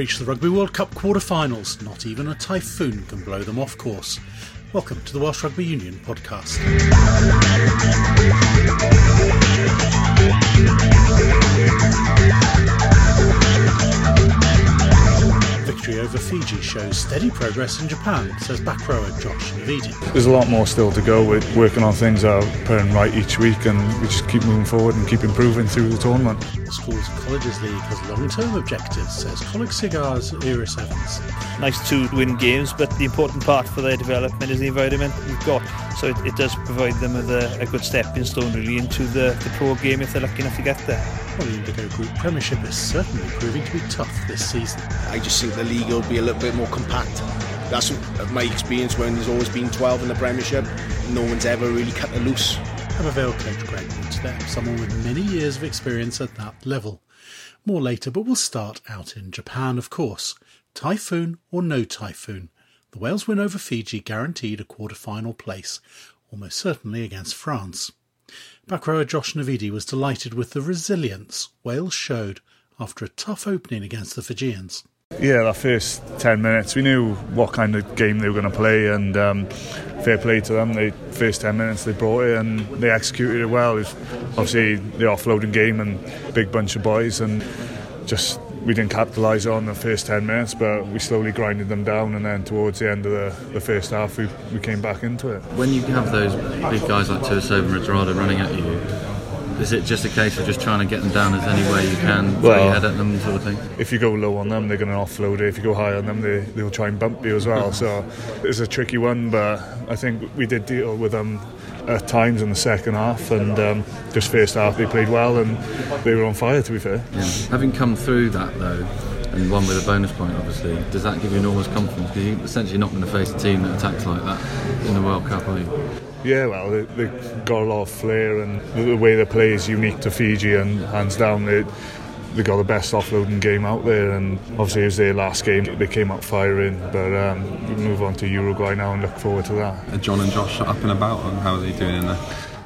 reached the Rugby World Cup quarter-finals. Not even a typhoon can blow them off course. Welcome to the Welsh Rugby Union podcast. Victory over Fiji shows steady progress in Japan, says back rower Josh Navidi. There's a lot more still to go. We're working on things that are pairing right each week, and we just keep moving forward and keep improving through the tournament. The Schools and Colleges League has long-term objectives, says Coleg Sir Gâr's Iris Evans. Nice to win games, but the important part for their development is the environment we've got. So it does provide them with a good stepping stone really into the pro game if they're lucky enough to get there. Well, the Indigo Group Premiership is certainly proving to be tough this season. I just think the league will be a little bit more compact. That's my experience when there's always been 12 in the Premiership. No one's ever really cut it loose. Ebbw Vale coach Greg Woods there, someone with many years of experience at that level. More later, but we'll start out in Japan, of course. Typhoon or no typhoon, the Wales win over Fiji guaranteed a quarter-final place, almost certainly against France. Back rower Josh Navidi was delighted with the resilience Wales showed after a tough opening against the Fijians. Yeah, that first 10 minutes, we knew what kind of game they were going to play, and fair play to them. The first 10 minutes they brought it and they executed it well. It was obviously the offloading game and big bunch of boys, and just we didn't capitalise on the first 10 minutes, but we slowly grinded them down, and then towards the end of the first half we came back into it. When you have those big guys like Tua Tagovailoa running at you, is it just a case of just trying to get them down as any way you can, throw your head at them sort of thing? If you go low on them, they're going to offload it. If you go high on them, they'll try and bump you as well. So it's a tricky one, but I think we did deal with them at times in the second half, and just first half they played well and they were on fire, to be fair. Yeah. Having come through that though, and one with a bonus point obviously, does that give you enormous confidence? Because you're essentially not going to face a team that attacks like that in the World Cup, are you? Yeah, well, they've got a lot of flair, and the way they play is unique to Fiji, and hands down they got the best offloading game out there, and obviously it was their last game. They came out firing, but we move on to Uruguay now and look forward to that. Are John and Josh up and about, and how are they doing in there?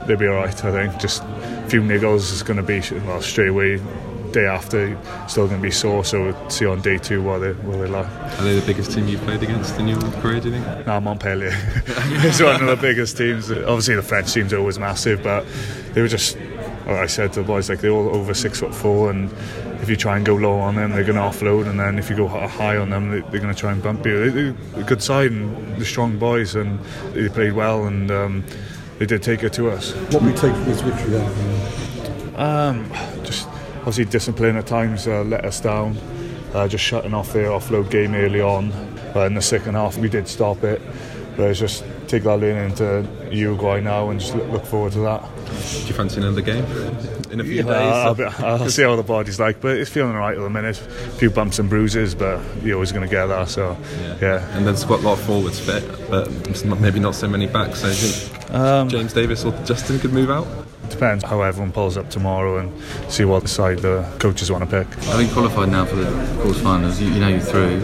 They'll be alright, I think. Just a few niggles is going to be, well, straight away. Day after, still going to be sore, so we'll see on day two what they like. Are they the biggest team you've played against in your career, do you think? No, Montpellier. It's one of the biggest teams. Obviously the French teams are always massive, but they were just, like I said to the boys, like they're all over 6'4", and if you try and go low on them, they're going to offload, and then if you go high on them, they're going to try and bump you. They're a good side, and they're strong boys, and they played well, and they did take it to us. What do we take from this victory then? Just obviously discipline at times let us down, just shutting off their offload game early on, but in the second half we did stop it. But it's just take that learning into Uruguay now and just look forward to that. Do you fancy another game in a few days? I'll see how the body's like, but it's feeling alright at the minute. A few bumps and bruises, but you're always going to get that, so yeah. And then there's quite a lot of forwards fit, but maybe not so many backs, so I think James Davis or Justin could move out. Depends how everyone pulls up tomorrow and see what side the coaches want to pick. Having qualified now for the quarterfinals, you know you're through.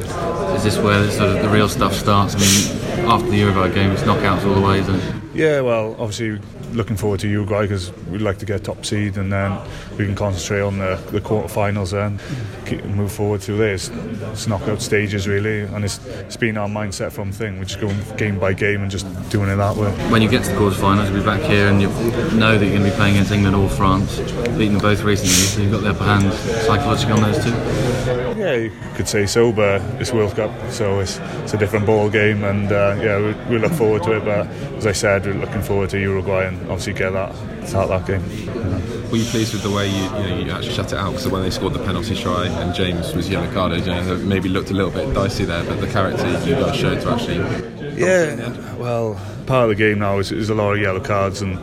Is this where sort of the real stuff starts? I mean, after the Uruguay game, it's knockouts all the way, isn't it? Yeah, well, obviously looking forward to Uruguay because we'd like to get top seed, and then we can concentrate on the quarterfinals and move forward through there. It's knockout stages really, and it's been our mindset from thing. We're just going game by game and just doing it that way. When you get to the quarterfinals, you'll be back here and you know that you're going to be playing against England or France, beaten them both recently, so you've got the upper hand psychologically on those two. Yeah, you could say so, but it's World Cup, so it's a different ball game, and we look forward to it. But as I said, we're looking forward to Uruguay and obviously get that game. Were you pleased with the way you actually shut it out? Because when they scored the penalty try and James was yellow carded, it maybe looked a little bit dicey there, but the character you guys showed to actually. Yeah, well, part of the game now is a lot of yellow cards, and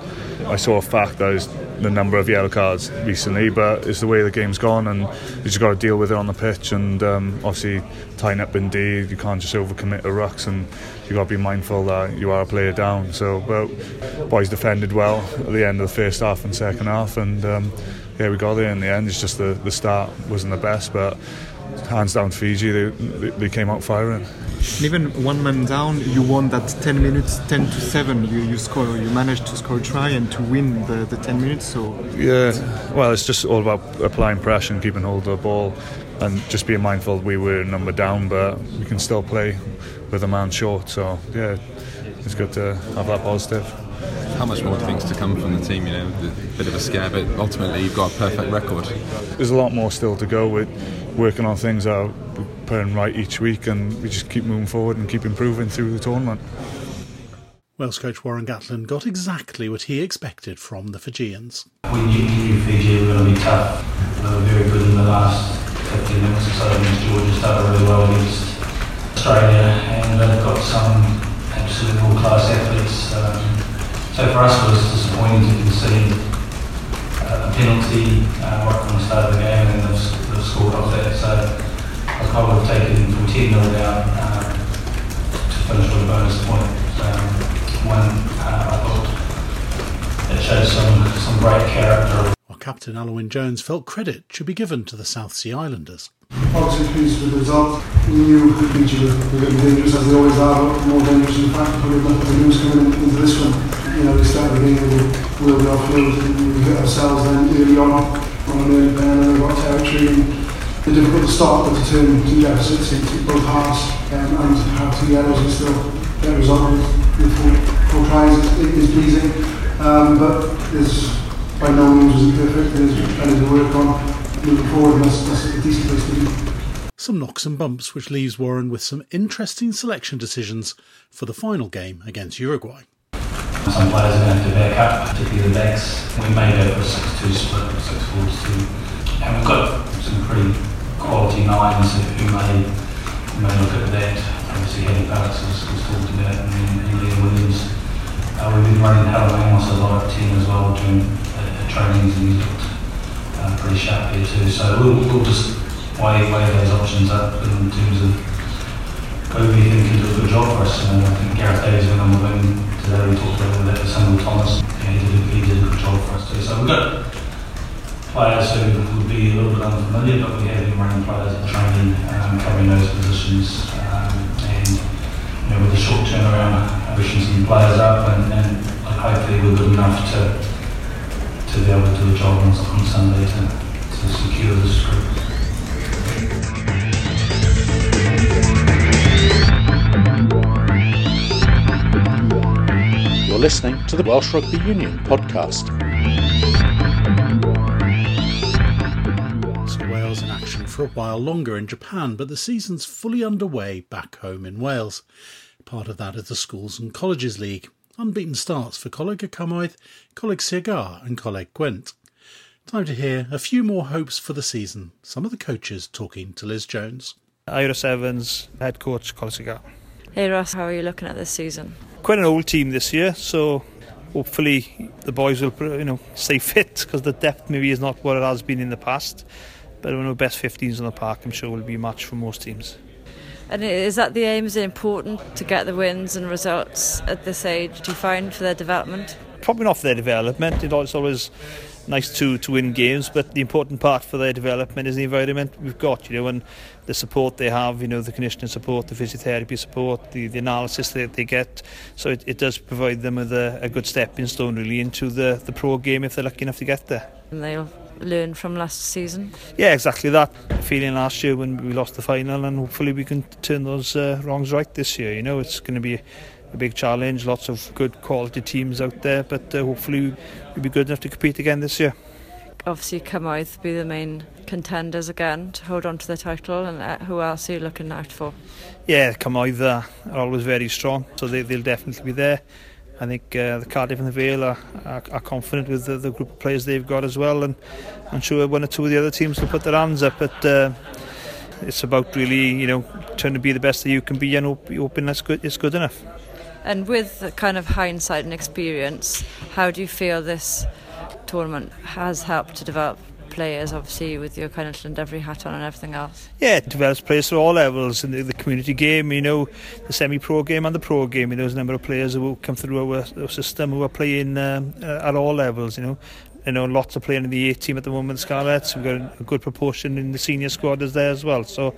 I saw a fact that is the number of yellow cards recently, but it's the way the game's gone, and you just got to deal with it on the pitch, and obviously tying up in D, you can't just overcommit to rucks, and you got to be mindful that you are a player down. So, but boys defended well at the end of the first half and second half, and we got there in the end. It's just the start wasn't the best, but hands down to Fiji, they came out firing. And even one man down, you won that 10 minutes, 10-7. You managed to score a try and to win the 10 minutes. So yeah, well, it's just all about applying pressure and keeping hold of the ball. and just being mindful we were a number down, but we can still play with a man short. So yeah, it's good to have that positive. How much more things to come from the team, you know, a bit of a scare, but ultimately you've got a perfect record. There's a lot more still to go. We're working on things that are putting right each week, and we just keep moving forward and keep improving through the tournament. Welsh coach Warren Gatland got exactly what he expected from the Fijians. We knew Fiji were going to be tough. They were very good in the last 15 minutes or so against Georgia, started really well against Australia, and they've got some absolute world-class athletes. So for us it was disappointing to concede a penalty right from the start of the game, and they've scored off that. So I was probably taken from 10-0 down to finish with a bonus point. I thought it showed some great character. Our captain Alun Wyn Jones felt credit should be given to the South Sea Islanders. Obviously pleased with the result. We knew Fiji were getting dangerous, as they always are, but more dangerous in fact. Probably nothing to lose coming into this one. You know, we started the game with a little bit offload, and we hit ourselves then early on an early down in our territory. And it's difficult to start, but to turn to deficits into both halves and have 2 hours and still get a result with four tries is pleasing. But it's by no means wasn't perfect. There's plenty to work on. Some knocks and bumps, which leaves Warren with some interesting selection decisions for the final game against Uruguay. Some players are going to back up, particularly the backs. We may go for a 6-2 split, 6-4-2. And we've got some pretty quality nines who may look at that. Obviously, Eddie Parks was talked about, and then Leon Williams. We've been running Halowamos a lot at 10 as well during trainings, and he's looked pretty sharp here too, so we'll just weigh those options up in terms of who we think can do a good job for us. And I think Gareth Davies went on the wing today. We talked about that with Samuel Thomas, and he did a good job for us too. So we've got players who would be a little bit unfamiliar, but we have been running players at training covering those positions, and you know, with the short turnaround, pushing some players up, and hopefully we're good enough to be able to do a job on Sunday to secure this group. You're listening to the Welsh Rugby Union podcast. So Wales in action for a while longer in Japan, but the season's fully underway back home in Wales. Part of that is the Schools and Colleges League. Unbeaten starts for Coleg y Cymoedd, Coleg Sir Gâr and Coleg Gwent. Time to hear a few more hopes for the season. Some of the coaches talking to Liz Jones. Iris Evans, head coach, Coleg Sir Gâr. Hey Ross, how are you looking at this season? Quite an old team this year, so hopefully the boys will, you know, stay fit, because the depth maybe is not what it has been in the past. But when our best 15s on the park, I'm sure will be a match for most teams. And is that the aim? Is it important to get the wins and results at this age, do you find, for their development? Probably not for their development. It's always nice to win games, but the important part for their development is the environment we've got, you know, and the support they have, you know, the conditioning support, the physiotherapy support, the analysis that they get. So it does provide them with a good stepping stone, really, into the pro game if they're lucky enough to get there. And they'll learn from last season. Yeah, exactly that. Feeling last year when we lost the final, and hopefully we can turn those wrongs right this year. You know, it's going to be a big challenge. Lots of good quality teams out there, but hopefully we'll be good enough to compete again this year. Obviously, Cymoedd be the main contenders again to hold on to the title. And who else are you looking out for? Yeah, Cymoedd are always very strong, so they'll definitely be there. I think the Cardiff and the Vale are confident with the group of players they've got as well, and I'm sure one or two of the other teams will put their hands up, but it's about really, you know, trying to be the best that you can be and hoping that's good, it's good enough. And with the kind of hindsight and experience, how do you feel this tournament has helped to develop players, obviously, with your kind of Llandevery hat on and everything else? Yeah, it develops players at all levels, in the community game, you know, the semi-pro game and the pro game. You know, there's a number of players who come through our system who are playing at all levels, you know. You know, lots of playing in the A team at the moment, Scarlets. We've got a good proportion in the senior squad is there as well. So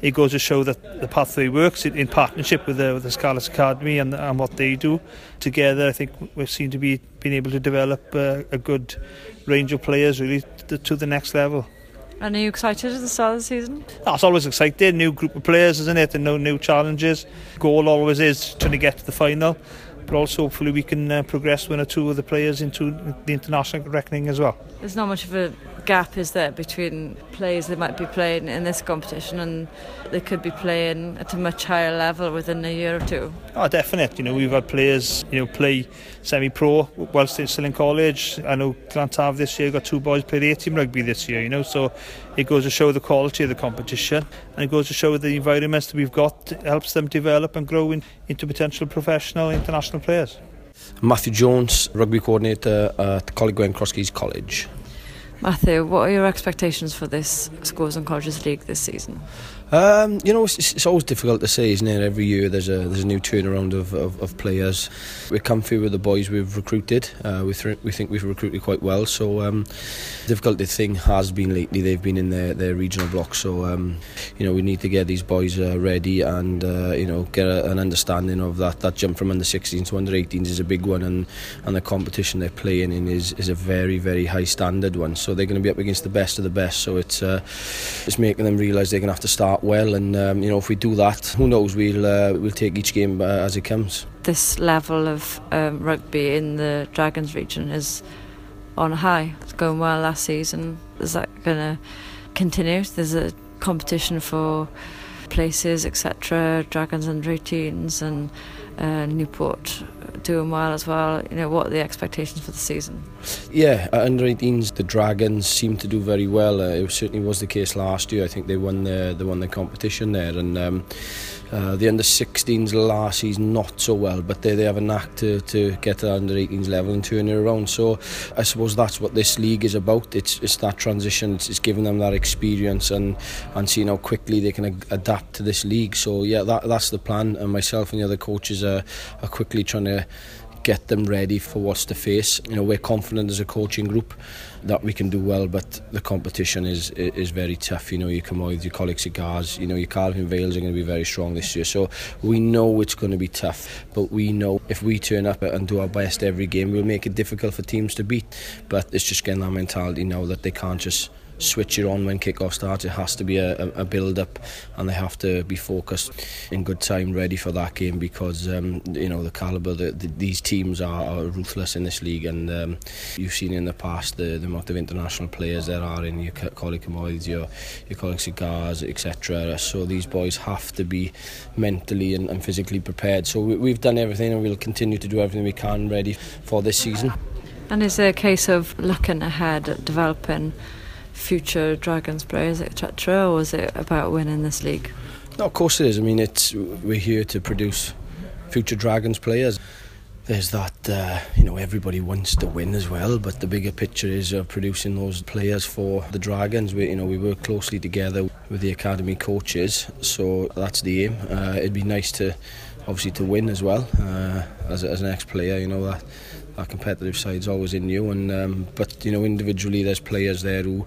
it goes to show that the pathway works in partnership with the Scarlets Academy and what they do. Together, I think we've seemed to be being able to develop a good range of players really to the next level. And are you excited at the start of the season? That's always exciting. New group of players, isn't it? And new challenges. Goal always is trying to get to the final. But also, hopefully, we can progress one or two of the players into the international reckoning as well. There's not much of a gap, is there, between players that might be playing in this competition and they could be playing at a much higher level within a year or two? Oh, definite. You know, we've had players, you know, play semi-pro whilst they're still in college. I know Glantav this year got two boys played A-team rugby this year, you know, so it goes to show the quality of the competition, and it goes to show the environments that we've got helps them develop and grow into potential professional international players. Matthew Jones, rugby coordinator at Coleg Gwent Cross Keys College. Matthew, what are your expectations for this Schools and Colleges League this season? You know, it's always difficult to say, isn't it? Every year there's a new turnaround of players. We're comfy with the boys we've recruited. We think we've recruited quite well. So difficult the thing has been lately. They've been in their regional block. So you know, we need to get these boys ready and you know, get an understanding of that. That jump from under-16s to under-18s is a big one, and the competition they're playing in is a very, very high standard one. So they're going to be up against the best of the best. So it's making them realise they're going to have to start well, and you know, if we do that, who knows? We'll take each game as it comes. This level of rugby in the Dragons region is on high. It's going well last season. Is that going to continue? There's a competition for places, etc. Dragons under 18s and Newport doing well as well. You know, what are the expectations for the season? Yeah, at under 18s the Dragons seem to do very well. It certainly was the case last year. I think they won the competition there, and the under 16s last season not so well, but they have a knack to get to the under 18s level and turn it around. So I suppose that's what this league is about. It's that transition. It's giving them that experience and seeing how quickly they can adapt to this league. So yeah, that's the plan, and myself and the other coaches are quickly trying to get them ready for what's to face. You know, we're confident as a coaching group that we can do well, but the competition is very tough. You know, your Cymoedd, your Coleg Sir Gâr, you know, your Carvin Vales are going to be very strong this year. So we know it's going to be tough, but we know if we turn up and do our best every game, we'll make it difficult for teams to beat. But it's just getting that mentality now that they can't just switch it on when kick-off starts. It has to be a build-up, and they have to be focused in good time, ready for that game, because you know, the calibre that these teams are ruthless in this league, and you've seen in the past the amount of international players there are in your Coleg Cymoedd, your Coleg Sir Gâr, etc. So these boys have to be mentally and physically prepared. So we've done everything, and we'll continue to do everything we can ready for this season. And is there a case of looking ahead at developing future Dragons players, etc., or is it about winning this league? No, of course it is. I mean, we're here to produce future Dragons players. There's that, you know, everybody wants to win as well, but the bigger picture is producing those players for the Dragons. We work closely together with the academy coaches, so that's the aim. It'd be nice to win as well as an ex-player. You know, that competitive side's always in you, and but you know, individually there's players there who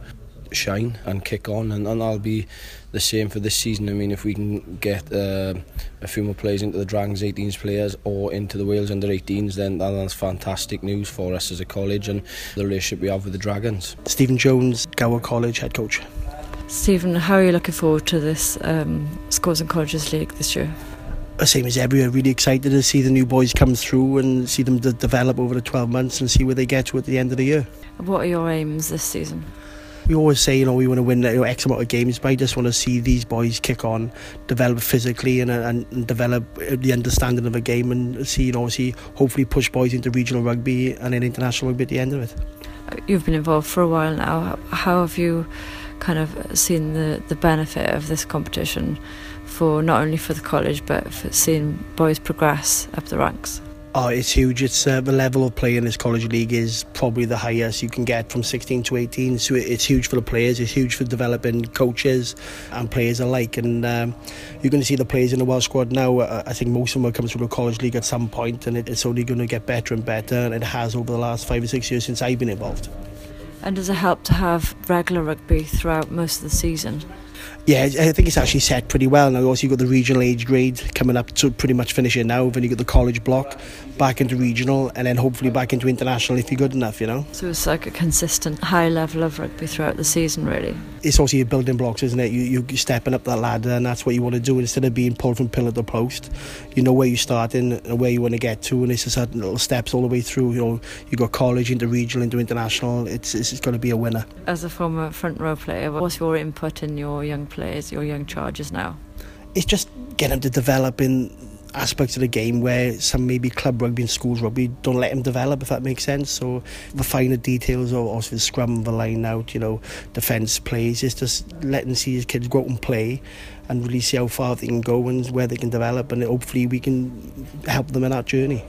shine and kick on, and that'll be the same for this season. I mean, if we can get a few more players into the Dragons 18s players or into the Wales under 18s, then that's fantastic news for us as a college and the relationship we have with the Dragons. Stephen Jones, Gower College head coach. Stephen, how are you looking forward to this Schools and Colleges League this year? Same as everywhere, really excited to see the new boys come through and see them develop over the 12 months and see where they get to at the end of the year. What are your aims this season? We always say, you know, we want to win, you know, X amount of games, but I just want to see these boys kick on, develop physically and develop the understanding of a game, and see, you know, obviously, hopefully push boys into regional rugby and then international rugby at the end of it. You've been involved for a while now. How have you kind of seen the benefit of this competition for not only for the college but for seeing boys progress up the ranks? Oh, it's huge. It's the level of play in this college league is probably the highest you can get from 16 to 18. So it's huge for the players. It's huge for developing coaches and players alike. And you're going to see the players in the Welsh squad now. I think most of them will come through the college league at some point, and it's only going to get better and better. And it has over the last 5 or 6 years since I've been involved. And does it help to have regular rugby throughout most of the season? Yeah, I think it's actually set pretty well now. Also, you've got the regional age grade coming up to pretty much finishing now. Then you've got the college block back into regional, and then hopefully back into international if you're good enough, you know. So it's like a consistent high level of rugby throughout the season, really. It's also your building blocks, isn't it? You're stepping up that ladder, and that's what you want to do instead of being pulled from pillar to post. You know where you're starting and where you want to get to, and it's a certain little steps all the way through. You know, you got college into regional into international. It's going to be a winner. As a former front row player, what's your input in your young players, your young chargers now? It's just getting them to develop in aspects of the game where some maybe club rugby and schools rugby don't let them develop, if that makes sense. So the finer details of also the scrum, the line out, you know, defence plays, it's just letting these kids go out and play and really see how far they can go and where they can develop, and hopefully we can help them in that journey.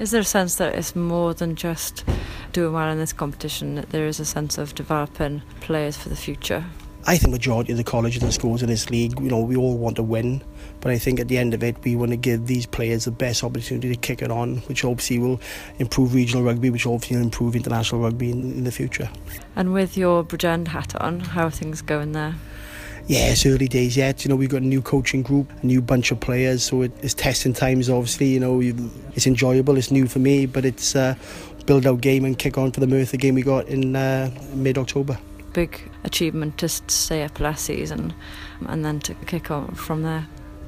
Is there a sense that it's more than just doing well in this competition, that there is a sense of developing players for the future? I think majority of the colleges and schools in this league, you know, we all want to win, but I think at the end of it we want to give these players the best opportunity to kick it on, which obviously will improve regional rugby, which obviously will improve international rugby in the future. And with your Bridgend hat on, how are things going there? Yeah, it's early days yet. You know, we've got a new coaching group, a new bunch of players, so it's testing times, obviously. You know, it's enjoyable, it's new for me, but it's build out game and kick on for the Merthyr game we got in mid-October. Big achievement to stay up last season and then to kick on from there.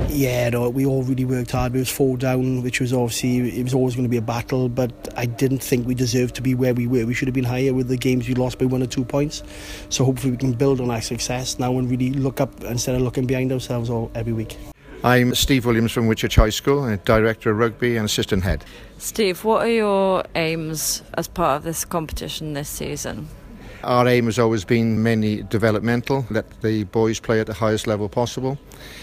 Yeah, no, we all really worked hard. We was 4 down, which was obviously, it was always going to be a battle, but I didn't think we deserved to be where we were. We should have been higher with the games we lost by 1 or 2 points. So hopefully we can build on our success now and really look up instead of looking behind ourselves every week. I'm Steve Williams from Witchurch High School, Director of Rugby and Assistant Head. Steve, what are your aims as part of this competition this season? Our aim has always been mainly developmental, let the boys play at the highest level possible.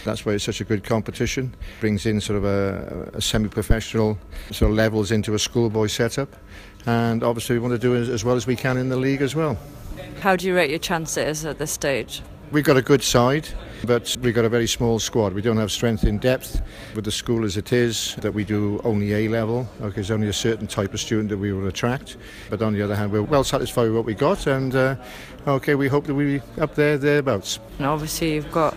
That's why it's such a good competition. It brings in sort of a semi-professional sort of levels into a schoolboy setup. And obviously we want to do it as well as we can in the league as well. How do you rate your chances at this stage? We've got a good side, but we've got a very small squad. We don't have strength in depth with the school as it is, that we do only A level. Okay, there's only a certain type of student that we will attract. But on the other hand, we're well satisfied with what we got, and we hope that we'll be up there, thereabouts. And obviously you've got,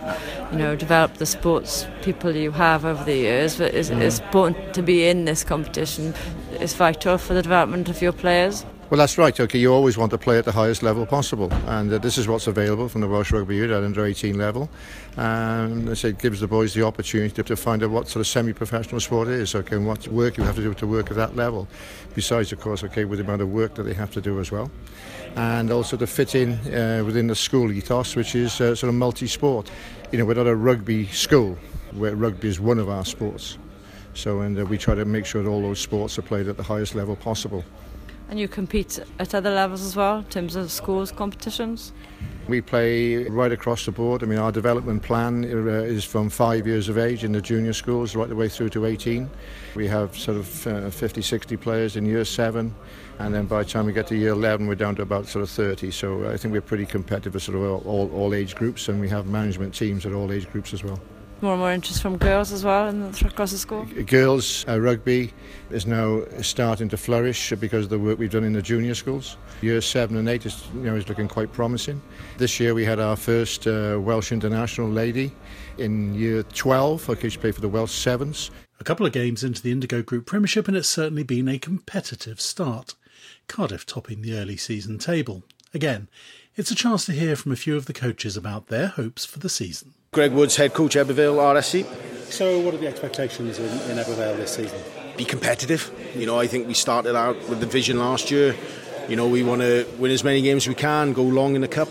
you know, developed the sports people you have over the years, but it's important to be in this competition. It's vital for the development of your players. Well, that's right. Okay, you always want to play at the highest level possible, and this is what's available from the Welsh Rugby Union at under-18 level. It gives the boys the opportunity to find out what sort of semi-professional sport it is, okay, and what work you have to do to work at that level. Besides, of course, okay, with the amount of work that they have to do as well, and also to fit in within the school ethos, which is sort of multi-sport. You know, we're not a rugby school, where rugby is one of our sports. So, and we try to make sure that all those sports are played at the highest level possible. And you compete at other levels as well, in terms of schools, competitions? We play right across the board. I mean, our development plan is from 5 years of age in the junior schools right the way through to 18. We have sort of 50, 60 players in year 7, and then by the time we get to year 11, we're down to about sort of 30. So I think we're pretty competitive with sort of all age groups, and we have management teams at all age groups as well. More and more interest from girls as well across the school? Girls rugby is now starting to flourish because of the work we've done in the junior schools. Year 7 and 8 is looking quite promising. This year we had our first Welsh international lady in year 12. Okay, she played for the Welsh Sevens. A couple of games into the Indigo Group Premiership, and it's certainly been a competitive start. Cardiff topping the early season table. Again, it's a chance to hear from a few of the coaches about their hopes for the season. Greg Woods, head coach, Ebbw Vale RFC. So what are the expectations in Ebbw Vale this season? Be competitive. You know, I think we started out with the vision last year. You know, we want to win as many games as we can, go long in the cup.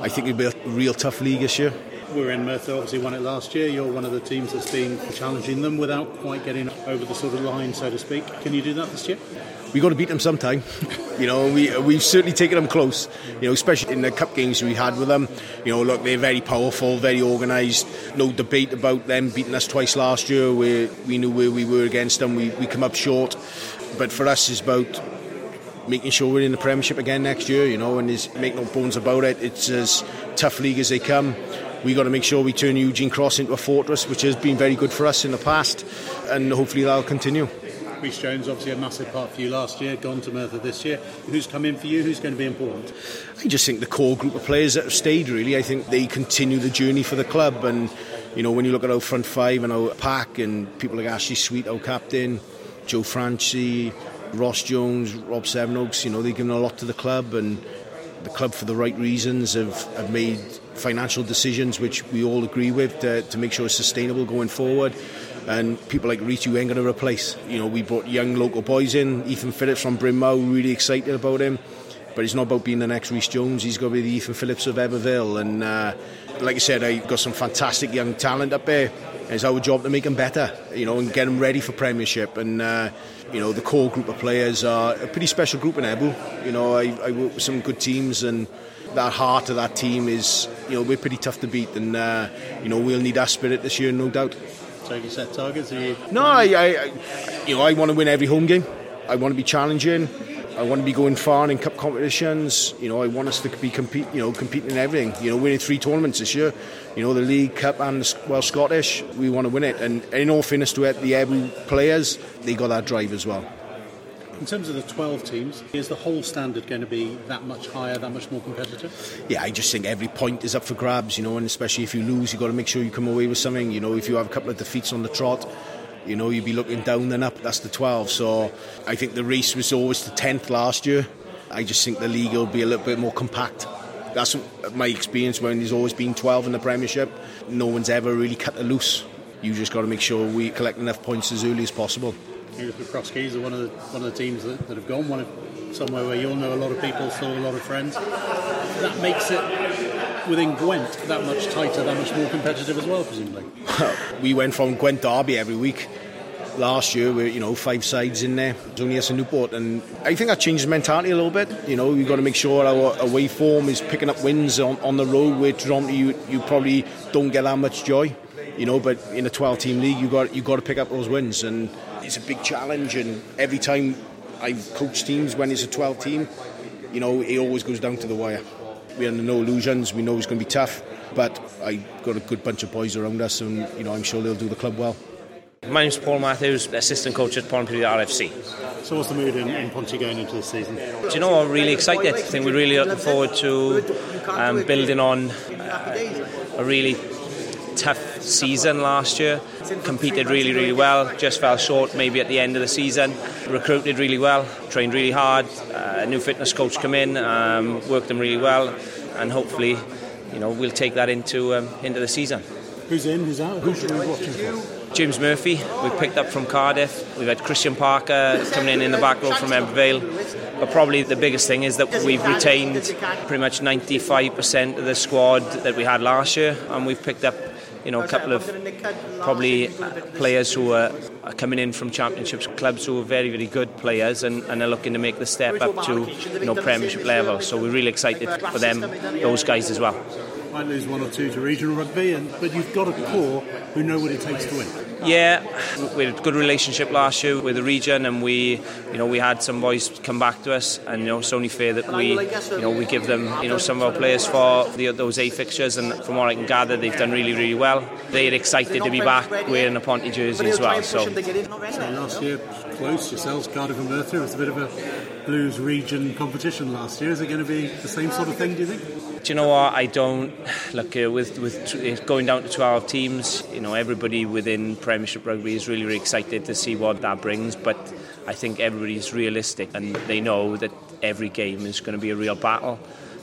I think it'll be a real tough league this year. We're in Merthyr, obviously won it last year. You're one of the teams that's been challenging them without quite getting over the sort of line, so to speak. Can you do that this year? We've got to beat them sometime. You know, we've certainly taken them close, you know, especially in the cup games we had with them. You know, look, they're very powerful, very organised. No debate about them beating us twice last year. We knew where we were against them. We come up short. But for us, it's about making sure we're in the Premiership again next year, you know, and make no bones about it. It's as tough league as they come. We've got to make sure we turn Eugene Cross into a fortress, which has been very good for us in the past, and hopefully that'll continue. Rhys Jones, obviously a massive part for you last year, gone to Merthyr this year. Who's come in for you? Who's going to be important? I just think the core group of players that have stayed, really. I think they continue the journey for the club. And, you know, when you look at our front five and our pack and people like Ashley Sweet, our captain, Joe Franchi, Ross Jones, Rob Sevenoaks, you know, they've given a lot to the club, and the club, for the right reasons, have made financial decisions which we all agree with to make sure it's sustainable going forward. And people like Rhys, you ain't going to replace. You know, we brought young local boys in. Ethan Phillips from Bryn Maw, really excited about him. But it's not about being the next Rhys Jones. He's got to be the Ethan Phillips of Ebbw Vale. And like I said, I've got some fantastic young talent up there. And it's our job to make them better, you know, and get them ready for Premiership. And, you know, the core group of players are a pretty special group in Ebbw. You know, I work with some good teams, and that heart of that team is, you know, we're pretty tough to beat. And, you know, we'll need our spirit this year, no doubt. So you set targets? No, I want to win every home game. I want to be challenging. I want to be going far in cup competitions. You know, I want us to be competing in everything. You know, winning 3 tournaments this year. You know, the League Cup and the Welsh Scottish. We want to win it. And in all fairness to it, the Ebbw players, they got that drive as well. In terms of the 12 teams, is the whole standard going to be that much higher, that much more competitive? Yeah, I just think every point is up for grabs. You know, and especially if you lose, you've got to make sure you come away with something. You know, if you have a couple of defeats on the trot, you know, you'd be looking down and up. That's the 12. So I think the race was always the 10th last year. I just think the league will be a little bit more compact. That's my experience when there's always been 12 in the Premiership. No one's ever really cut it loose. You just got to make sure we collect enough points as early as possible. You look at Crosskeys, are one of the teams that have gone, somewhere where you'll know a lot of people, still a lot of friends. That makes it, within Gwent, that much tighter, that much more competitive as well, presumably. We went from Gwent Derby every week. Last year, we were, 5 sides in there. It was only us in Newport, and I think that changed the mentality a little bit. You know, we've got to make sure our away form is picking up wins on the road, where Toronto, you probably don't get that much joy. You know, but in a 12-team league, you got to pick up those wins, and it's a big challenge. And every time I've coached teams when it's a 12-team, you know, it always goes down to the wire. We're under no illusions. We know it's going to be tough, but I got a good bunch of boys around us, and I'm sure they'll do the club well. My name's Paul Matthews, assistant coach at Pontypridd RFC. So what's the mood in Ponty going into this season? Do you know, I'm really excited. I think we're really looking forward to building on a really tough season last year. Competed really, really well. Just fell short maybe at the end of the season. Recruited really well. Trained really hard. A new fitness coach come in. Worked them really well. And hopefully, we'll take that into the season. Who's in? Who's out? Who should we be watching for? James Murphy. We picked up from Cardiff. We've had Christian Parker coming in the back row from Ebbw Vale. But probably the biggest thing is that we've retained pretty much 95% of the squad that we had last year, and we've picked up a couple of probably players who are coming in from championships clubs who are very, very good players and are looking to make the step up to Premiership level. So we're really excited for them, those guys as well. Might lose 1 or 2 to regional rugby, but you've got a core who know what it takes to win. Yeah, we had a good relationship last year with the region, and we had some boys come back to us, and it's only fair that we give them some of our players for those A fixtures, and from what I can gather, they've done really, really well. They're excited to be back wearing a Ponty jersey as well. So last year, close yourselves, Cardiff and Merthyr. It was a bit of a Blues region competition last year. Is it going to be the same sort of thing, do you think? Do you know what? I don't look with going down to 12 teams. Everybody within Premiership Rugby is really, really excited to see what that brings. But I think everybody's realistic, and they know that every game is going to be a real battle.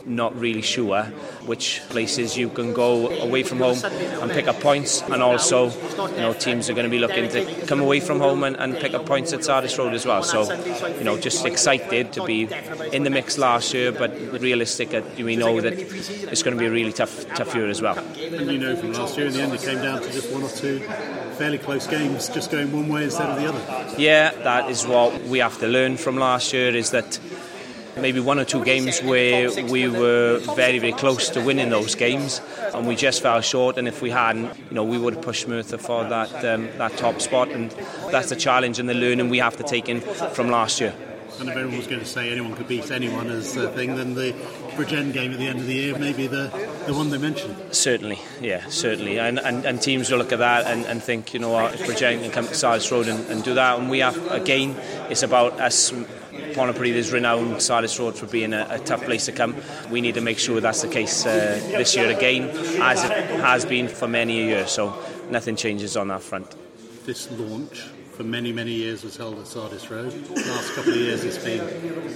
Not really sure which places you can go away from home and pick up points, and also teams are going to be looking to come away from home and pick up points at Sardis Road as well. So just excited to be in the mix last year, but realistic that we know that it's going to be a really tough year as well. And from last year in the end it came down to just 1 or 2 fairly close games, just going one way instead of the other. Yeah, that is what we have to learn from last year, is that maybe 1 or 2 games where we were very, very close to winning those games, and we just fell short. And if we hadn't, we would have pushed Merthyr for that top spot, and that's the challenge and the learning we have to take in from last year. And if everyone was going to say anyone could beat anyone as a thing, then the Bridgend game at the end of the year, maybe the the one they mentioned. Certainly, yeah, certainly. And teams will look at that and think, you know what, if we're going to come to Sardis Road and do that, and we have, again, it's about us. Pontypridd is renowned, Sardis Road, for being a tough place to come. We need to make sure that's the case this year again, as it has been for many a year, so nothing changes on that front. This launch for many, many years was held at Sardis Road. The last couple of years it's been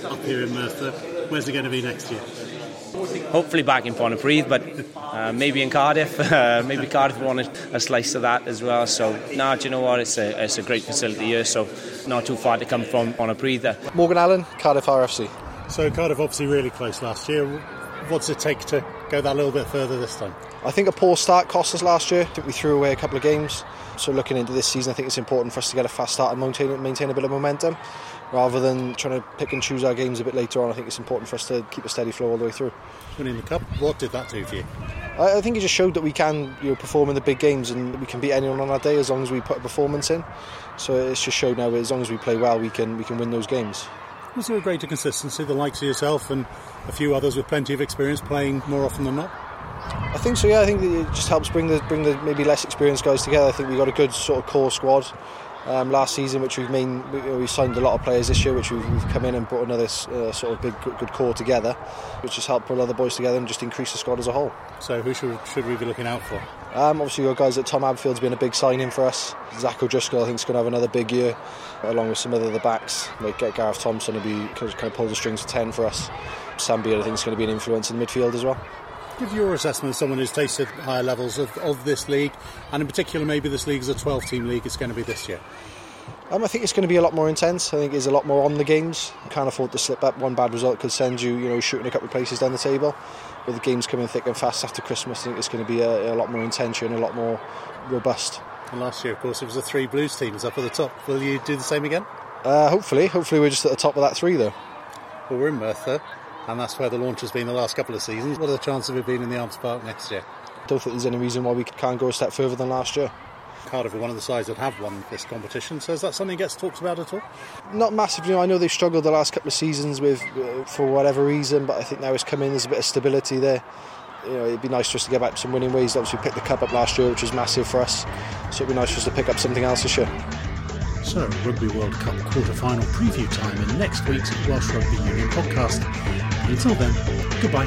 up here in Merthyr. Where's it going to be next year? Hopefully back in Pontypridd, but maybe in Cardiff. Maybe Cardiff wanted a slice of that as well. So, do you know what? It's a great facility here, so not too far to come from Pontypridd. Morgan Allen, Cardiff RFC. So Cardiff obviously really close last year. What's it take to go that little bit further this time? I think a poor start cost us last year. I think we threw away a couple of games. So looking into this season, I think it's important for us to get a fast start and maintain a bit of momentum. Rather than trying to pick and choose our games a bit later on, I think it's important for us to keep a steady flow all the way through. Winning the cup, what did that do for you? I think it just showed that we can perform in the big games and we can beat anyone on our day as long as we put a performance in. So it's just showed now as long as we play well, we can win those games. Was there a greater consistency, the likes of yourself and a few others with plenty of experience playing more often than not? I think so, yeah. I think it just helps bring the maybe less experienced guys together. I think we got a good sort of core squad. Last season, which we signed a lot of players this year, which we've come in and brought another sort of big good core together, which has helped pull other boys together and just increase the squad as a whole. So who should we be looking out for? Obviously, your guys at Tom Abfield's been a big signing for us. Zach O'Driscoll, I think, is going to have another big year, along with some other the backs. Like Gareth Thompson will be kind of pull the strings of 10 for us. Sam Beard, I think, is going to be an influence in midfield as well. Give your assessment as someone who's tasted higher levels of this league, and in particular maybe this league is a 12-team league it's going to be this year. I think it's going to be a lot more intense. I think it's a lot more on the games. You can't afford to slip up. One bad result could send you, shooting a couple of places down the table. With the games coming thick and fast after Christmas, I think it's going to be a lot more intense and a lot more robust. And last year, of course, it was the three Blues teams up at the top. Will you do the same again? Hopefully. Hopefully we're just at the top of that three, though. Well, we're in Merthyr. And that's where the launch has been the last couple of seasons. What are the chances of it being in the Arms Park next year? I don't think there's any reason why we can't go a step further than last year. Cardiff are one of the sides that have won this competition, so is that something that gets talked about at all? Not massively. I know they've struggled the last couple of seasons with, for whatever reason, but I think now it's come in, there's a bit of stability there. It'd be nice for us to get back to some winning ways. Obviously, we picked the cup up last year, which was massive for us, so it'd be nice for us to pick up something else this year. So, Rugby World Cup quarter-final preview time in next week's Welsh Rugby Union podcast. Until then, goodbye.